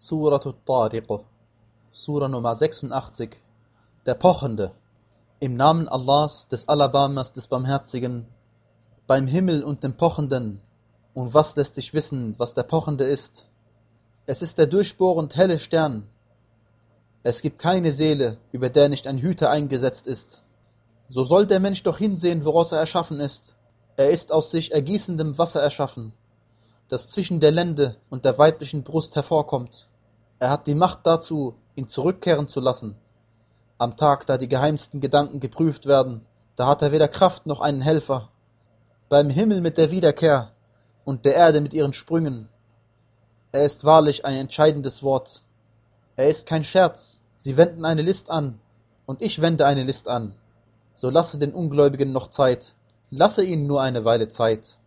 Surah Al-Tariq, Surah Nummer 86, der Pochende. Im Namen Allahs, des Allerbarmers, des Barmherzigen, beim Himmel und dem Pochenden. Und was lässt dich wissen, was der Pochende ist? Es ist der durchbohrend helle Stern. Es gibt keine Seele, über der nicht ein Hüter eingesetzt ist. So soll der Mensch doch hinsehen, woraus er erschaffen ist. Er ist aus sich ergießendem Wasser erschaffen, das zwischen der Lende und der weiblichen Brust hervorkommt. Er hat die Macht dazu, ihn zurückkehren zu lassen. Am Tag, da die geheimsten Gedanken geprüft werden, da hat er weder Kraft noch einen Helfer. Beim Himmel mit der Wiederkehr und der Erde mit ihren Sprüngen. Er ist wahrlich ein entscheidendes Wort. Er ist kein Scherz. Sie wenden eine List an, und ich wende eine List an. So lasse den Ungläubigen noch Zeit. Lasse ihnen nur eine Weile Zeit.